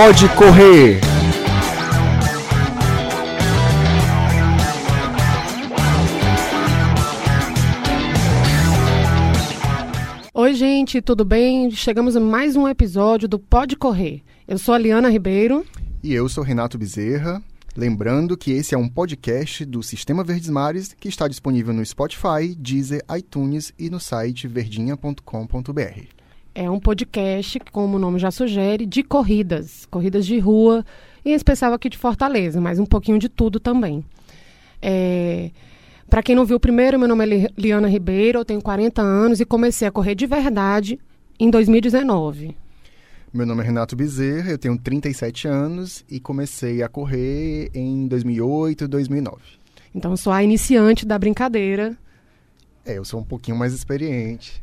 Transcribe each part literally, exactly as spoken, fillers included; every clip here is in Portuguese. Pode Correr. Oi, gente, tudo bem? Chegamos a mais um episódio do Pode Correr. Eu sou a Liana Ribeiro. E eu sou Renato Bezerra. Lembrando que esse é um podcast do Sistema Verdes Mares que está disponível no Spotify, Deezer, iTunes e no site verdinha ponto com ponto b r. É um podcast, como o nome já sugere, de corridas, corridas de rua, em especial aqui de Fortaleza, mas um pouquinho de tudo também. É... Para quem não viu, primeiro, meu nome é Liana Ribeiro, eu tenho quarenta anos e comecei a correr de verdade em dois mil e dezenove. Meu nome é Renato Bezerra, eu tenho trinta e sete anos e comecei a correr em dois mil e oito, dois mil e nove. Então, sou a iniciante da brincadeira. É, eu sou um pouquinho mais experiente,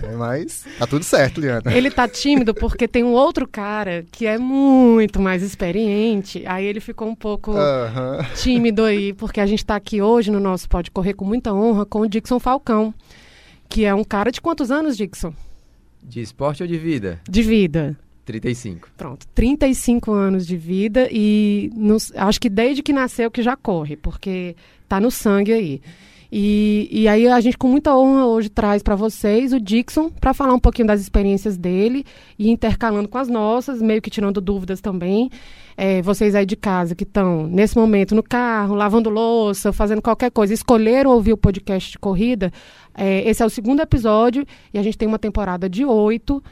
né? Mas tá tudo certo, Liana. Ele tá tímido porque tem um outro cara que é muito mais experiente, aí ele ficou um pouco uh-huh. tímido aí, porque a gente tá aqui hoje no nosso Pode Correr com muita honra com o Dixon Falcão, que é um cara de quantos anos, Dixon? De esporte ou de vida? De vida. trinta e cinco. Pronto, trinta e cinco anos de vida e nos, acho que desde que nasceu que já corre, porque tá no sangue aí. E, e aí a gente com muita honra hoje traz para vocês o Dixon para falar um pouquinho das experiências dele e intercalando com as nossas, meio que tirando dúvidas também. É, vocês aí de casa que estão nesse momento no carro, lavando louça, fazendo qualquer coisa, escolheram ouvir o podcast de corrida, é, esse é o segundo episódio e a gente tem uma temporada de oito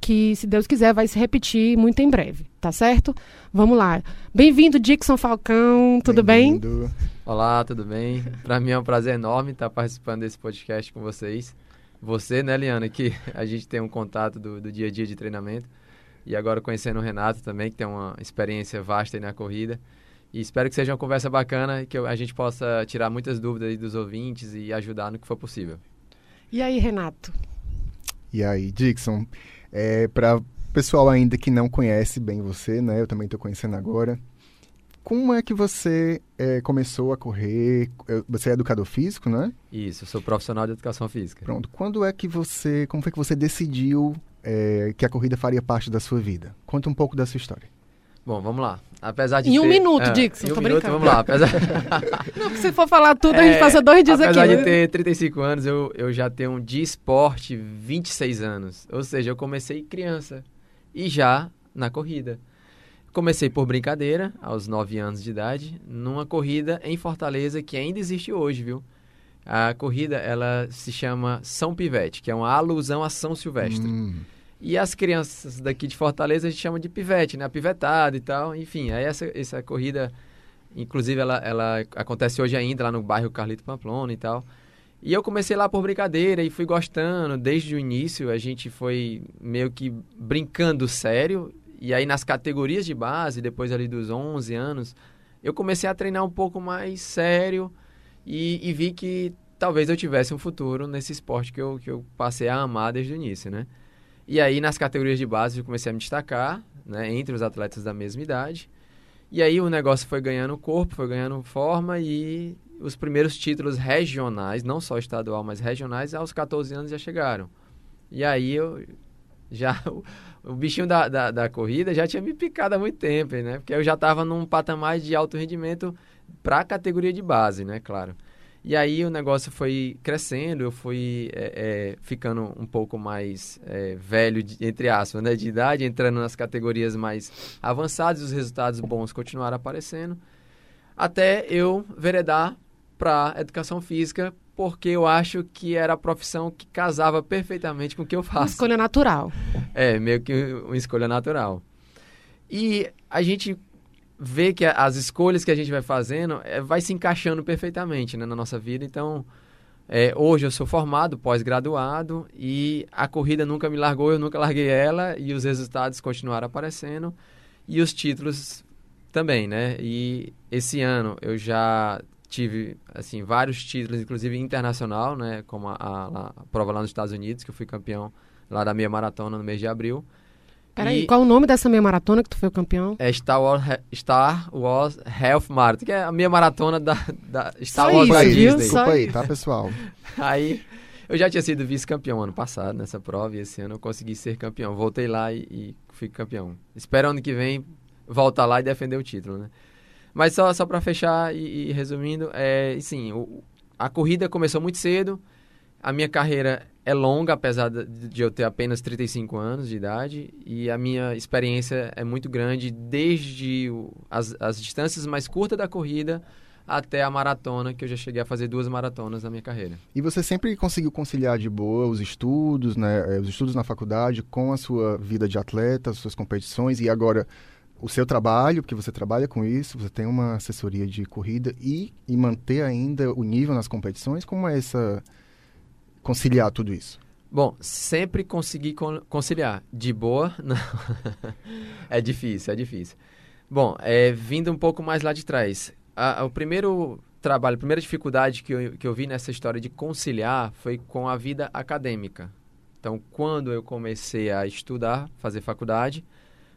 que, se Deus quiser, vai se repetir muito em breve, tá certo? Vamos lá. Bem-vindo, Dixon Falcão, tudo bem? Bem-vindo. Olá, tudo bem? Para mim é um prazer enorme estar participando desse podcast com vocês. Você, né, Liana, que a gente tem um contato do, do dia a dia de treinamento. E agora conhecendo o Renato também, que tem uma experiência vasta aí na corrida. E espero que seja uma conversa bacana e que a gente possa tirar muitas dúvidas aí dos ouvintes e ajudar no que for possível. E aí, Renato? E aí, Dixon? É, para o pessoal ainda que não conhece bem você, né? Eu também estou conhecendo agora. Como é que você é, começou a correr? Você é educador físico, né? Isso, eu sou profissional de educação física. Pronto. Quando é que você, como foi que você decidiu é, que a corrida faria parte da sua vida? Conta um pouco da sua história. Bom, vamos lá. Apesar de em um ter, minuto, é, Dixon, tô um brincando. Minuto, vamos lá. Apesar... Não, se for falar tudo, a gente é, passa dois dias apesar aqui. Apesar de ter trinta e cinco anos, eu, eu já tenho de esporte vinte e seis anos. Ou seja, eu comecei criança e já na corrida. Comecei por brincadeira, aos nove anos de idade, numa corrida em Fortaleza que ainda existe hoje, viu? A corrida, ela se chama São Pivete, que é uma alusão a São Silvestre. Hum. E as crianças daqui de Fortaleza a gente chama de pivete, né? A pivetada e tal, enfim. Aí essa, essa corrida, inclusive, ela, ela acontece hoje ainda lá no bairro Carlito Pamplona e tal. E eu comecei lá por brincadeira e fui gostando. Desde o início a gente foi meio que brincando sério. E aí nas categorias de base, depois ali dos onze anos, eu comecei a treinar um pouco mais sério e, e vi que talvez eu tivesse um futuro nesse esporte que eu, que eu passei a amar desde o início, né? E aí nas categorias de base eu comecei a me destacar, né, entre os atletas da mesma idade. E aí o negócio foi ganhando corpo, foi ganhando forma e os primeiros títulos regionais, não só estadual, mas regionais, aos catorze anos já chegaram. E aí eu... Já, o, o bichinho da, da, da corrida já tinha me picado há muito tempo, né? Porque eu já estava num patamar de alto rendimento para a categoria de base, né? Claro. E aí o negócio foi crescendo, eu fui é, é, ficando um pouco mais é, velho, de, entre aspas, né? De idade, entrando nas categorias mais avançadas, os resultados bons continuaram aparecendo, até eu veredar para a educação física, porque eu acho que era a profissão que casava perfeitamente com o que eu faço. Uma escolha natural. É, meio que uma escolha natural. E a gente vê que as escolhas que a gente vai fazendo é, vai se encaixando perfeitamente, né, na nossa vida. Então, é, hoje eu sou formado, pós-graduado, e a corrida nunca me largou, eu nunca larguei ela, e os resultados continuaram aparecendo, e os títulos também, né? E esse ano eu já... Tive, assim, vários títulos, inclusive internacional, né? Como a, a, a prova lá nos Estados Unidos, que eu fui campeão lá da meia maratona no mês de abril. Peraí, e... qual o nome dessa meia maratona que tu foi o campeão? É Star Wars, Star Wars Health Marathon, que é a meia maratona da, da Star só Wars isso, da Disney. Viu? Desculpa aí, tá, pessoal? Aí, eu já tinha sido vice-campeão ano passado nessa prova e esse ano eu consegui ser campeão. Voltei lá e, e fui campeão. Espero ano que vem voltar lá e defender o título, né? Mas só, só para fechar e, e resumindo, é, sim, o, a corrida começou muito cedo, a minha carreira é longa, apesar de, de eu ter apenas trinta e cinco anos de idade, e a minha experiência é muito grande, desde o, as, as distâncias mais curtas da corrida até a maratona, que eu já cheguei a fazer duas maratonas na minha carreira. E você sempre conseguiu conciliar de boa os estudos, né, os estudos na faculdade, com a sua vida de atleta, as suas competições, e agora... o seu trabalho, porque você trabalha com isso, você tem uma assessoria de corrida e, e manter ainda o nível nas competições, como é essa, conciliar tudo isso? Bom, sempre consegui conciliar. De boa, não. É difícil, é difícil. Bom, é, vindo um pouco mais lá de trás, a, a, o primeiro trabalho, a primeira dificuldade que eu, que eu vi nessa história de conciliar foi com a vida acadêmica. Então, quando eu comecei a estudar, fazer faculdade,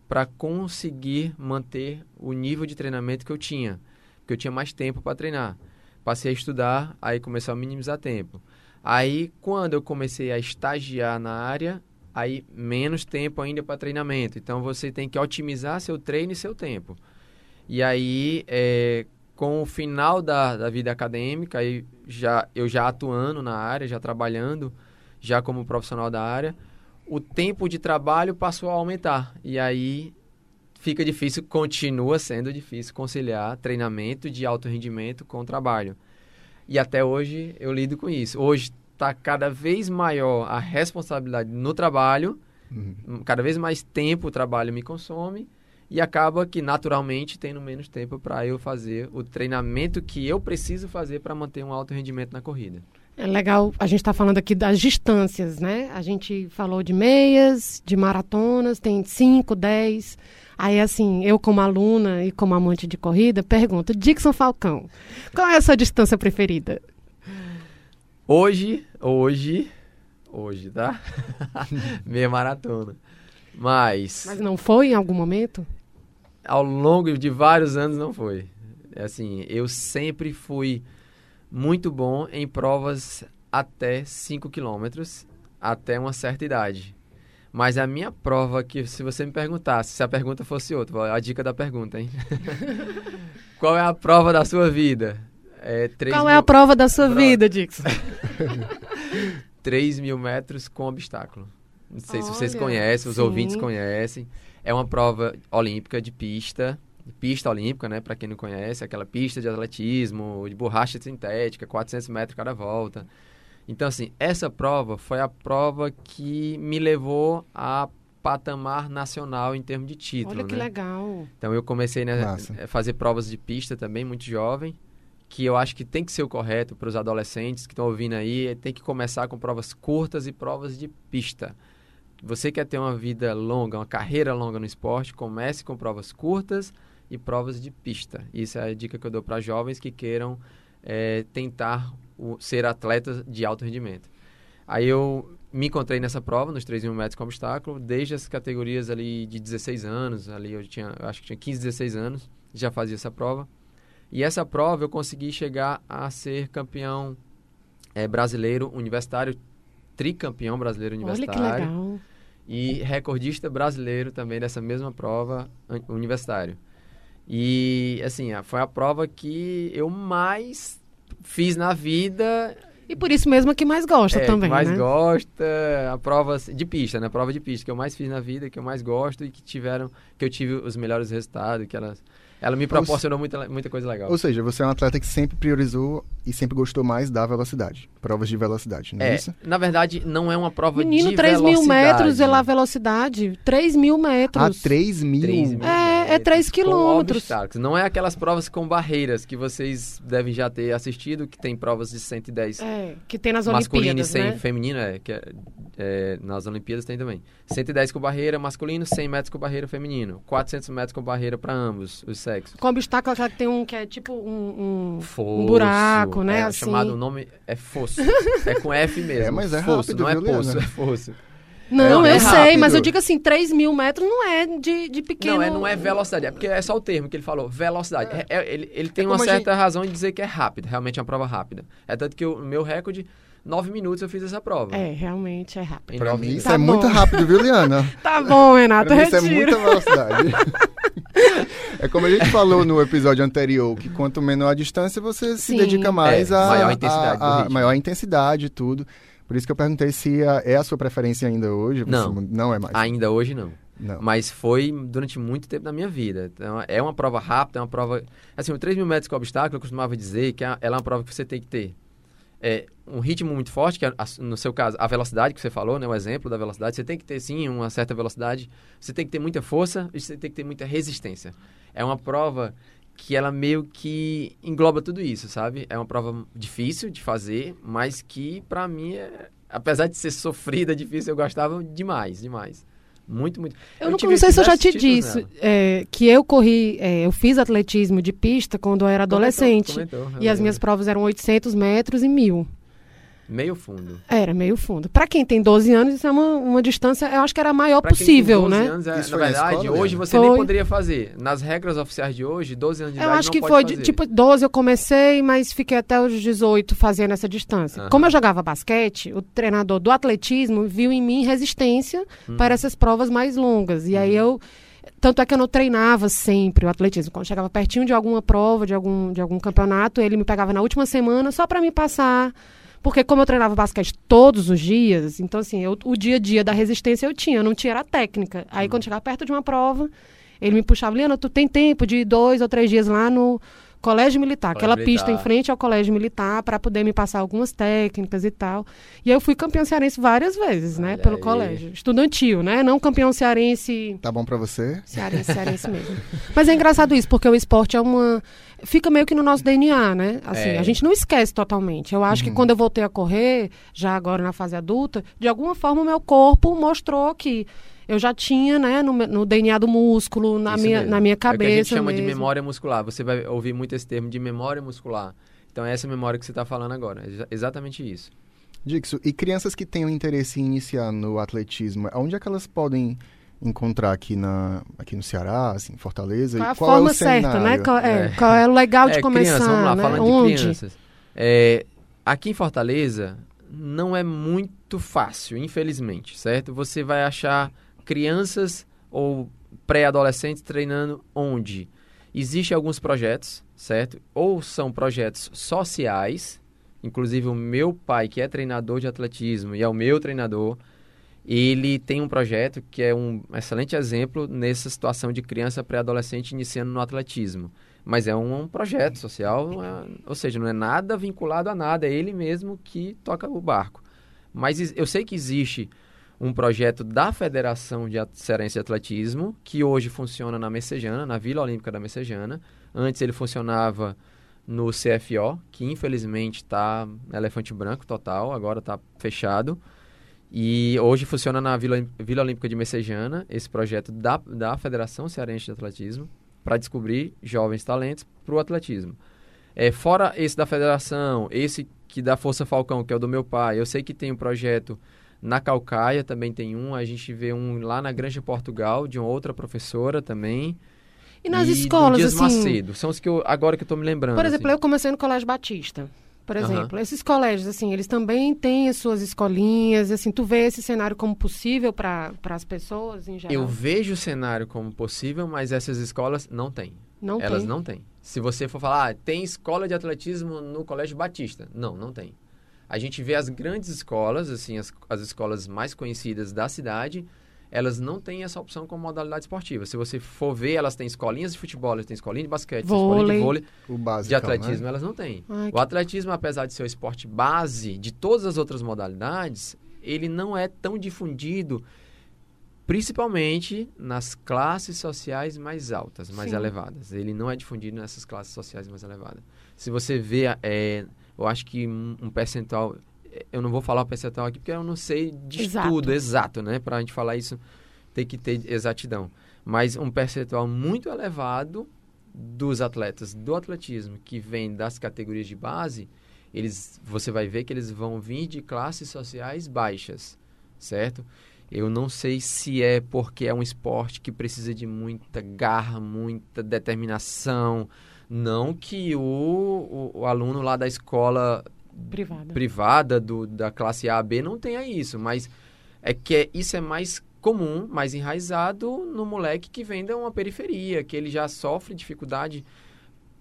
para conseguir manter o nível de treinamento que eu tinha, porque eu tinha mais tempo para treinar. Passei a estudar, aí comecei a minimizar tempo. Aí, quando eu comecei a estagiar na área, aí menos tempo ainda para treinamento. Então, você tem que otimizar seu treino e seu tempo. E aí, é, com o final da, da vida acadêmica, aí já, eu já atuando na área, já trabalhando, já como profissional da área, o tempo de trabalho passou a aumentar. E aí fica difícil, continua sendo difícil conciliar treinamento de alto rendimento com trabalho. E até hoje eu lido com isso. Hoje está cada vez maior a responsabilidade no trabalho, uhum. Cada vez mais tempo o trabalho me consome e acaba que naturalmente tendo menos tempo para eu fazer o treinamento que eu preciso fazer para manter um alto rendimento na corrida. É legal, a gente está falando aqui das distâncias, né? A gente falou de meias, de maratonas, tem cinco, dez. Aí, assim, eu como aluna e como amante de corrida, pergunto, Dixon Falcão, qual é a sua distância preferida? Hoje, hoje, hoje, tá? Meia maratona. Mas... Mas não foi em algum momento? Ao longo de vários anos não foi. Assim, eu sempre fui... muito bom em provas até cinco quilômetros, até uma certa idade. Mas a minha prova, que se você me perguntasse, se a pergunta fosse outra, a dica da pergunta, hein? Qual é a prova da sua vida? É, Qual mil... é a prova da sua prova... vida, Dixon? três mil metros com obstáculo. Não sei Olha, se vocês conhecem, os sim. ouvintes conhecem. É uma prova olímpica de pista. Pista olímpica, né? Para quem não conhece, aquela pista de atletismo, de borracha sintética, quatrocentos metros cada volta. Então, assim, essa prova foi a prova que me levou a patamar nacional em termos de título. Olha que né? legal! Então, eu comecei né, a fazer provas de pista também, muito jovem, que eu acho que tem que ser o correto para os adolescentes que estão ouvindo aí, tem que começar com provas curtas e provas de pista. Você quer ter uma vida longa, uma carreira longa no esporte, comece com provas curtas e provas de pista. Isso é a dica que eu dou para jovens que queiram é, tentar o, ser atletas de alto rendimento. Aí eu me encontrei nessa prova, nos três mil metros com obstáculo, desde as categorias ali de dezesseis anos, ali eu tinha, acho que tinha quinze, dezesseis anos, já fazia essa prova. E essa prova eu consegui chegar a ser campeão é, brasileiro universitário, tricampeão brasileiro universitário. Olha que legal. E recordista brasileiro também dessa mesma prova universitário. E, assim, foi a prova que eu mais fiz na vida. E por isso mesmo que mais gosta é, também, mais né? mais gosta, a prova de pista, né? A prova de pista que eu mais fiz na vida, que eu mais gosto e que tiveram, que eu tive os melhores resultados, que elas... Ela me proporcionou muita, muita coisa legal. Ou seja, você é um atleta que sempre priorizou e sempre gostou mais da velocidade. Provas de velocidade, não é, é isso? Na verdade, não é uma prova Menino, de velocidade. Menino, três mil metros é lá a velocidade. três mil metros. Ah, três mil? É, é três quilômetros. Não é aquelas provas com barreiras que vocês devem já ter assistido, que tem provas de cento e dez. É, que tem nas Olimpíadas, né? Masculino e feminino, é, que é, é. Nas Olimpíadas tem também. cento e dez com barreira masculino, cem metros com barreira feminino. quatrocentos metros com barreira para ambos, os sexos. Com obstáculo, que tem um que é tipo um, um, fosso, um buraco, né? É assim. Chamado, o nome é fosso. É com F mesmo. É, mas é fosso, rápido, não é poço, é fosso. Não, é, eu é sei, mas eu digo assim, três mil metros não é de, de pequeno... Não, é, não é velocidade, é porque é só o termo que ele falou, velocidade. É. É, é, ele, ele tem é uma certa gente... razão em dizer que é rápido, realmente é uma prova rápida. É tanto que o meu recorde... Nove minutos eu fiz essa prova. É, realmente é rápido. Pra mim isso tá é bom. Muito rápido, viu, Liana? Tá bom, Renato, retiro. Isso é muita velocidade. É como a gente falou no episódio anterior, que quanto menor a distância, você se Sim. dedica mais é, a maior intensidade, a, a maior intensidade e tudo. Por isso que eu perguntei se a, é a sua preferência ainda hoje. Não, não é mais. Ainda hoje não. Não. Mas foi durante muito tempo da minha vida. Então, é uma prova rápida, é uma prova... Assim, o três mil metros com obstáculo, eu costumava dizer que ela é uma prova que você tem que ter é, um ritmo muito forte, que é, no seu caso, a velocidade que você falou, né, o exemplo da velocidade. Você tem que ter, sim, uma certa velocidade. Você tem que ter muita força e você tem que ter muita resistência. É uma prova que ela meio que engloba tudo isso, sabe? É uma prova difícil de fazer, mas que, pra mim, é... apesar de ser sofrida, difícil, eu gostava demais, demais. Muito, muito. Eu, eu não, não sei se eu já te disse é, que eu corri, é, eu fiz atletismo de pista quando eu era adolescente. Comentou, comentou, e as minhas provas eram oitocentos metros e mil. Meio fundo. Era, meio fundo. Pra quem tem doze anos, isso é uma, uma distância, eu acho que era a maior pra possível, quem tem doze anos, né? É, na verdade, escola, hoje você foi... nem poderia fazer. Nas regras oficiais de hoje, doze anos de idade não pode fazer. Eu acho que foi, de, tipo, doze eu comecei, mas fiquei até os dezoito fazendo essa distância. Uhum. Como eu jogava basquete, o treinador do atletismo viu em mim resistência uhum. para essas provas mais longas. E uhum. aí eu... Tanto é que eu não treinava sempre o atletismo. Quando chegava pertinho de alguma prova, de algum, de algum campeonato, ele me pegava na última semana só pra me passar... Porque como eu treinava basquete todos os dias, então assim, eu, o dia a dia da resistência eu tinha, eu não tinha era técnica. Aí uhum. quando chegava perto de uma prova, ele me puxava, Liana, tu tem tempo de dois ou três dias lá no Colégio Militar, Colégio aquela Militar. Pista em frente ao Colégio Militar, para poder me passar algumas técnicas e tal. E aí eu fui campeão cearense várias vezes, Olha né, pelo aí. Colégio. Estudantil, né, não campeão cearense... Tá bom para você? Cearense, cearense mesmo. Mas é engraçado isso, porque o esporte é uma... Fica meio que no nosso D N A, né? Assim, é. A gente não esquece totalmente. Eu acho uhum. que quando eu voltei a correr, já agora na fase adulta, de alguma forma o meu corpo mostrou que eu já tinha, né, no, no D N A do músculo, na, minha, na minha cabeça. É o que a gente chama mesmo. De memória muscular. Você vai ouvir muito esse termo de memória muscular. Então é essa memória que você está falando agora. É exatamente isso. Dixon, e crianças que tenham interesse em iniciar no atletismo, onde é que elas podem... encontrar aqui, na, aqui no Ceará, assim, em Fortaleza? Qual, e qual a forma é o certa, né? Qual é, é. Qual é o legal de é, começar? Criança, vamos lá, né? Falando Onde? De crianças. É, aqui em Fortaleza não é muito fácil, infelizmente, certo? Você vai achar crianças ou pré-adolescentes treinando onde? Existem alguns projetos, certo? Ou são projetos sociais, inclusive o meu pai, que é treinador de atletismo e é o meu treinador, ele tem um projeto que é um excelente exemplo nessa situação de criança pré-adolescente iniciando no atletismo. Mas é um, um projeto social, é, ou seja, não é nada vinculado a nada, é ele mesmo que toca o barco. Mas eu sei que existe um projeto da Federação Cearense de Atletismo, que hoje funciona na Messejana, na Vila Olímpica da Messejana. Antes ele funcionava no C F O, que infelizmente está elefante branco total, agora está fechado. E hoje funciona na Vila, Vila Olímpica de Messejana, esse projeto da, da Federação Cearense de Atletismo, para descobrir jovens talentos para o atletismo. É, fora esse da Federação, esse que da Força Falcão, que é o do meu pai, eu sei que tem um projeto na Calcaia, também tem um, a gente vê um lá na Granja Portugal, de uma outra professora também. E nas e escolas, Dias assim... Dias Macedo, são os que eu, agora que eu estou me lembrando. Por exemplo, assim. Eu comecei no Colégio Batista. Por exemplo, uhum. esses colégios, assim, eles também têm as suas escolinhas, assim, tu vê esse cenário como possível para as pessoas em geral? Eu vejo o cenário como possível, mas essas escolas não têm. Não Elas tem. não têm. Se você for falar, ah, tem escola de atletismo no Colégio Batista. Não, não tem. A gente vê as grandes escolas, assim, as, as escolas mais conhecidas da cidade, elas não têm essa opção como modalidade esportiva. Se você for ver, elas têm escolinhas de futebol, elas têm escolinha de basquete, vôlei. Escolinha de vôlei, o básico, de atletismo, né? Elas não têm. Ai, o atletismo, que... apesar de ser o esporte base de todas as outras modalidades, ele não é tão difundido, principalmente nas classes sociais mais altas, mais Sim. elevadas. Ele não é difundido nessas classes sociais mais elevadas. Se você vê, é, eu acho que um percentual... Eu não vou falar o percentual aqui porque eu não sei de exato. Estudo exato, né? Para a gente falar isso, tem que ter exatidão. Mas um percentual muito elevado dos atletas do atletismo que vem das categorias de base, eles, você vai ver que eles vão vir de classes sociais baixas, certo? Eu não sei se é porque é um esporte que precisa de muita garra, muita determinação. Não que o, o, o aluno lá da escola... privada, privada do, da classe A, B, não tenha isso, mas é que é, isso é mais comum, mais enraizado no moleque que vem de uma periferia, que ele já sofre dificuldade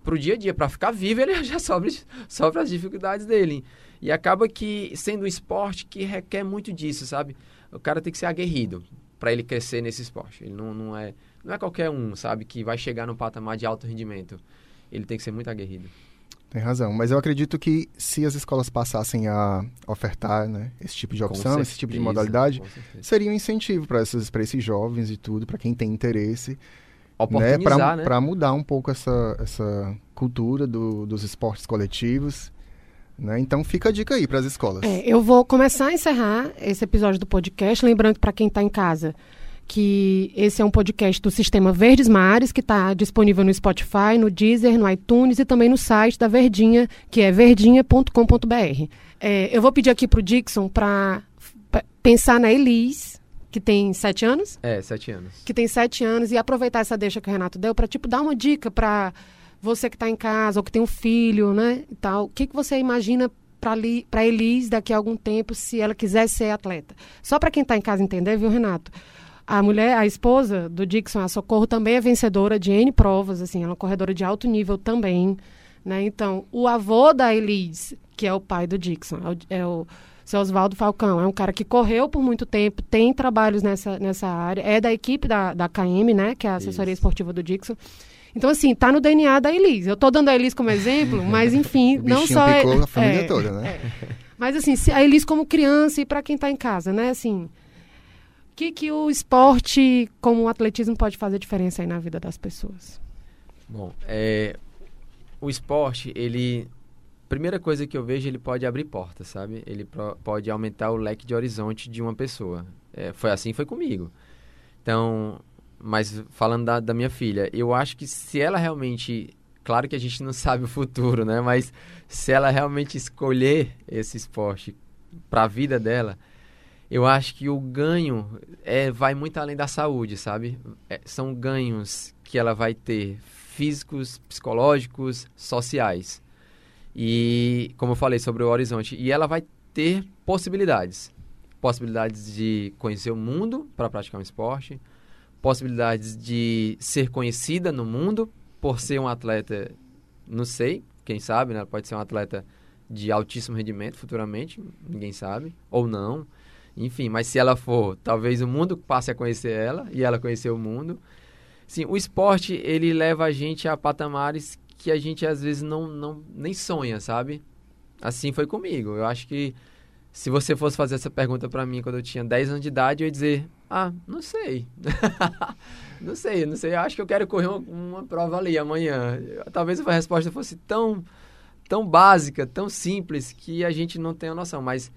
pro dia a dia, para ficar vivo ele já sofre, sofre as dificuldades dele. E acaba que sendo um esporte que requer muito disso, sabe? O cara tem que ser aguerrido para ele crescer nesse esporte. Ele não, não, é, não é qualquer um, sabe, que vai chegar no patamar de alto rendimento. Ele tem que ser muito aguerrido. Tem razão, mas eu acredito que se as escolas passassem a ofertar, né, esse tipo de opção, certeza, esse tipo de modalidade, seria um incentivo para esses, para esses jovens e tudo, para quem tem interesse, né, para né? mudar um pouco essa, essa cultura do, dos esportes coletivos. Né? Então fica a dica aí para as escolas. É, eu vou começar a encerrar esse episódio do podcast, lembrando para quem está em casa que esse é um podcast do Sistema Verdes Mares, que está disponível no Spotify, no Deezer, no iTunes e também no site da Verdinha, que é verdinha ponto com ponto b r. É, eu vou pedir aqui para o Dixon para pensar na Elis, que tem sete anos? É, sete anos. Que tem sete anos e aproveitar essa deixa que o Renato deu para tipo, dar uma dica para você que está em casa ou que tem um filho, né, e tal. O que, que você imagina para a Elis daqui a algum tempo se ela quiser ser atleta? Só para quem está em casa entender, viu, Renato? A mulher, a esposa do Dixon, a Socorro, também é vencedora de N provas, assim, ela é uma corredora de alto nível também, né? Então, o avô da Elis, que é o pai do Dixon, é o, é o seu Oswaldo Falcão, é um cara que correu por muito tempo, tem trabalhos nessa, nessa área, é da equipe da, da A K M, né? Que é a assessoria Isso. esportiva do Dixon. Então, assim, tá no D N A da Elis. Eu tô dando a Elis como exemplo, mas, enfim, não só... O bichinho picou a família é, toda, né? É. Mas, assim, a Elis como criança e para quem tá em casa, né? Assim... O que, que o esporte, como o atletismo, pode fazer diferença aí na vida das pessoas? Bom, é, o esporte, ele... Primeira coisa que eu vejo, ele pode abrir portas, sabe? Ele pro, pode aumentar o leque de horizonte de uma pessoa. É, foi assim, foi comigo. Então, mas falando da, da minha filha, eu acho que se ela realmente... Claro que a gente não sabe o futuro, né? Mas se ela realmente escolher esse esporte para a vida dela... Eu acho que o ganho é, vai muito além da saúde, sabe? É, são ganhos que ela vai ter físicos, psicológicos, sociais. E, como eu falei, sobre o horizonte. E ela vai ter possibilidades. Possibilidades de conhecer o mundo para praticar um esporte. Possibilidades de ser conhecida no mundo por ser um atleta, não sei, quem sabe, né? Ela pode ser um atleta de altíssimo rendimento futuramente, ninguém sabe, ou não. Enfim, mas se ela for, talvez o mundo passe a conhecer ela e ela conhecer o mundo. Sim, o esporte, ele leva a gente a patamares que a gente às vezes não, não, nem sonha, sabe? Assim foi comigo. Eu acho que se você fosse fazer essa pergunta para mim quando eu tinha dez anos de idade, eu ia dizer, ah, não sei. não sei, não sei. Eu acho que eu quero correr uma, uma prova ali amanhã. Talvez a resposta fosse tão, tão básica, tão simples, que a gente não tenha noção, mas...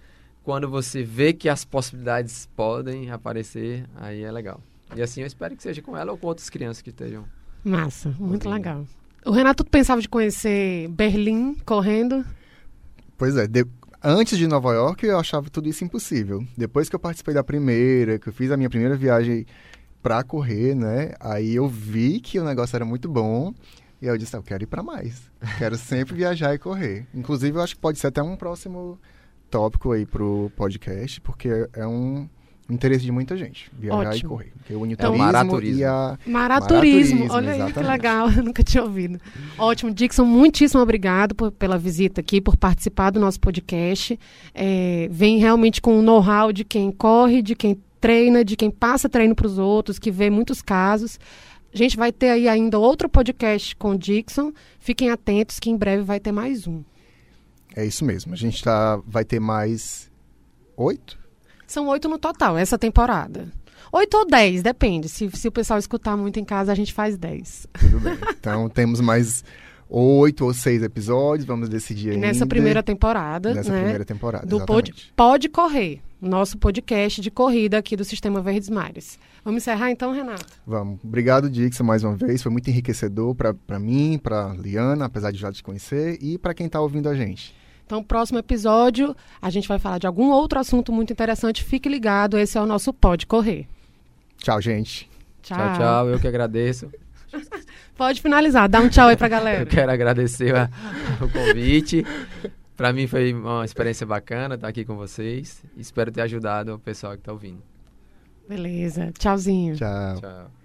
Quando você vê que as possibilidades podem aparecer, aí é legal. E assim, eu espero que seja com ela ou com outras crianças que estejam. Massa, muito ouvindo. Legal. O Renato pensava de conhecer Berlim correndo? Pois é, de... antes de Nova York eu achava tudo isso impossível. Depois que eu participei da primeira, que eu fiz a minha primeira viagem para correr, né? Aí eu vi que o negócio era muito bom. E eu disse, ah, eu quero ir para mais. Quero sempre viajar e correr. Inclusive, eu acho que pode ser até um próximo... tópico aí pro podcast, porque é um interesse de muita gente, viajar Ótimo. E correr. Porque une o turismo e a... Maraturismo, maraturismo olha exatamente. Aí que legal, eu nunca tinha ouvido. Ótimo, Dixon, muitíssimo obrigado por, pela visita aqui, por participar do nosso podcast. É, vem realmente com o know-how de quem corre, de quem treina, de quem passa treino pros outros, que vê muitos casos. A gente vai ter aí ainda outro podcast com o Dixon, fiquem atentos que em breve vai ter mais um. É isso mesmo. A gente tá, vai ter mais oito? São oito no total, essa temporada. Oito ou dez, depende. Se, se o pessoal escutar muito em casa, a gente faz dez. Tudo bem. Então, temos mais oito ou seis episódios, vamos decidir ainda. Nessa primeira temporada, Nessa né? primeira temporada, do pod, Pode Correr, nosso podcast de corrida aqui do Sistema Verdes Mares. Vamos encerrar então, Renato? Vamos. Obrigado, Dixon, mais uma vez. Foi muito enriquecedor para mim, para Liana, apesar de já te conhecer, e para quem está ouvindo a gente. Então, próximo episódio, a gente vai falar de algum outro assunto muito interessante. Fique ligado, esse é o nosso Pode Correr. Tchau, gente. Tchau, tchau. tchau. Eu que agradeço. Pode finalizar, dá um tchau aí pra galera. Eu quero agradecer a, o convite. Pra mim foi uma experiência bacana estar aqui com vocês. Espero ter ajudado o pessoal que tá ouvindo. Beleza. Tchauzinho. Tchau. Tchau.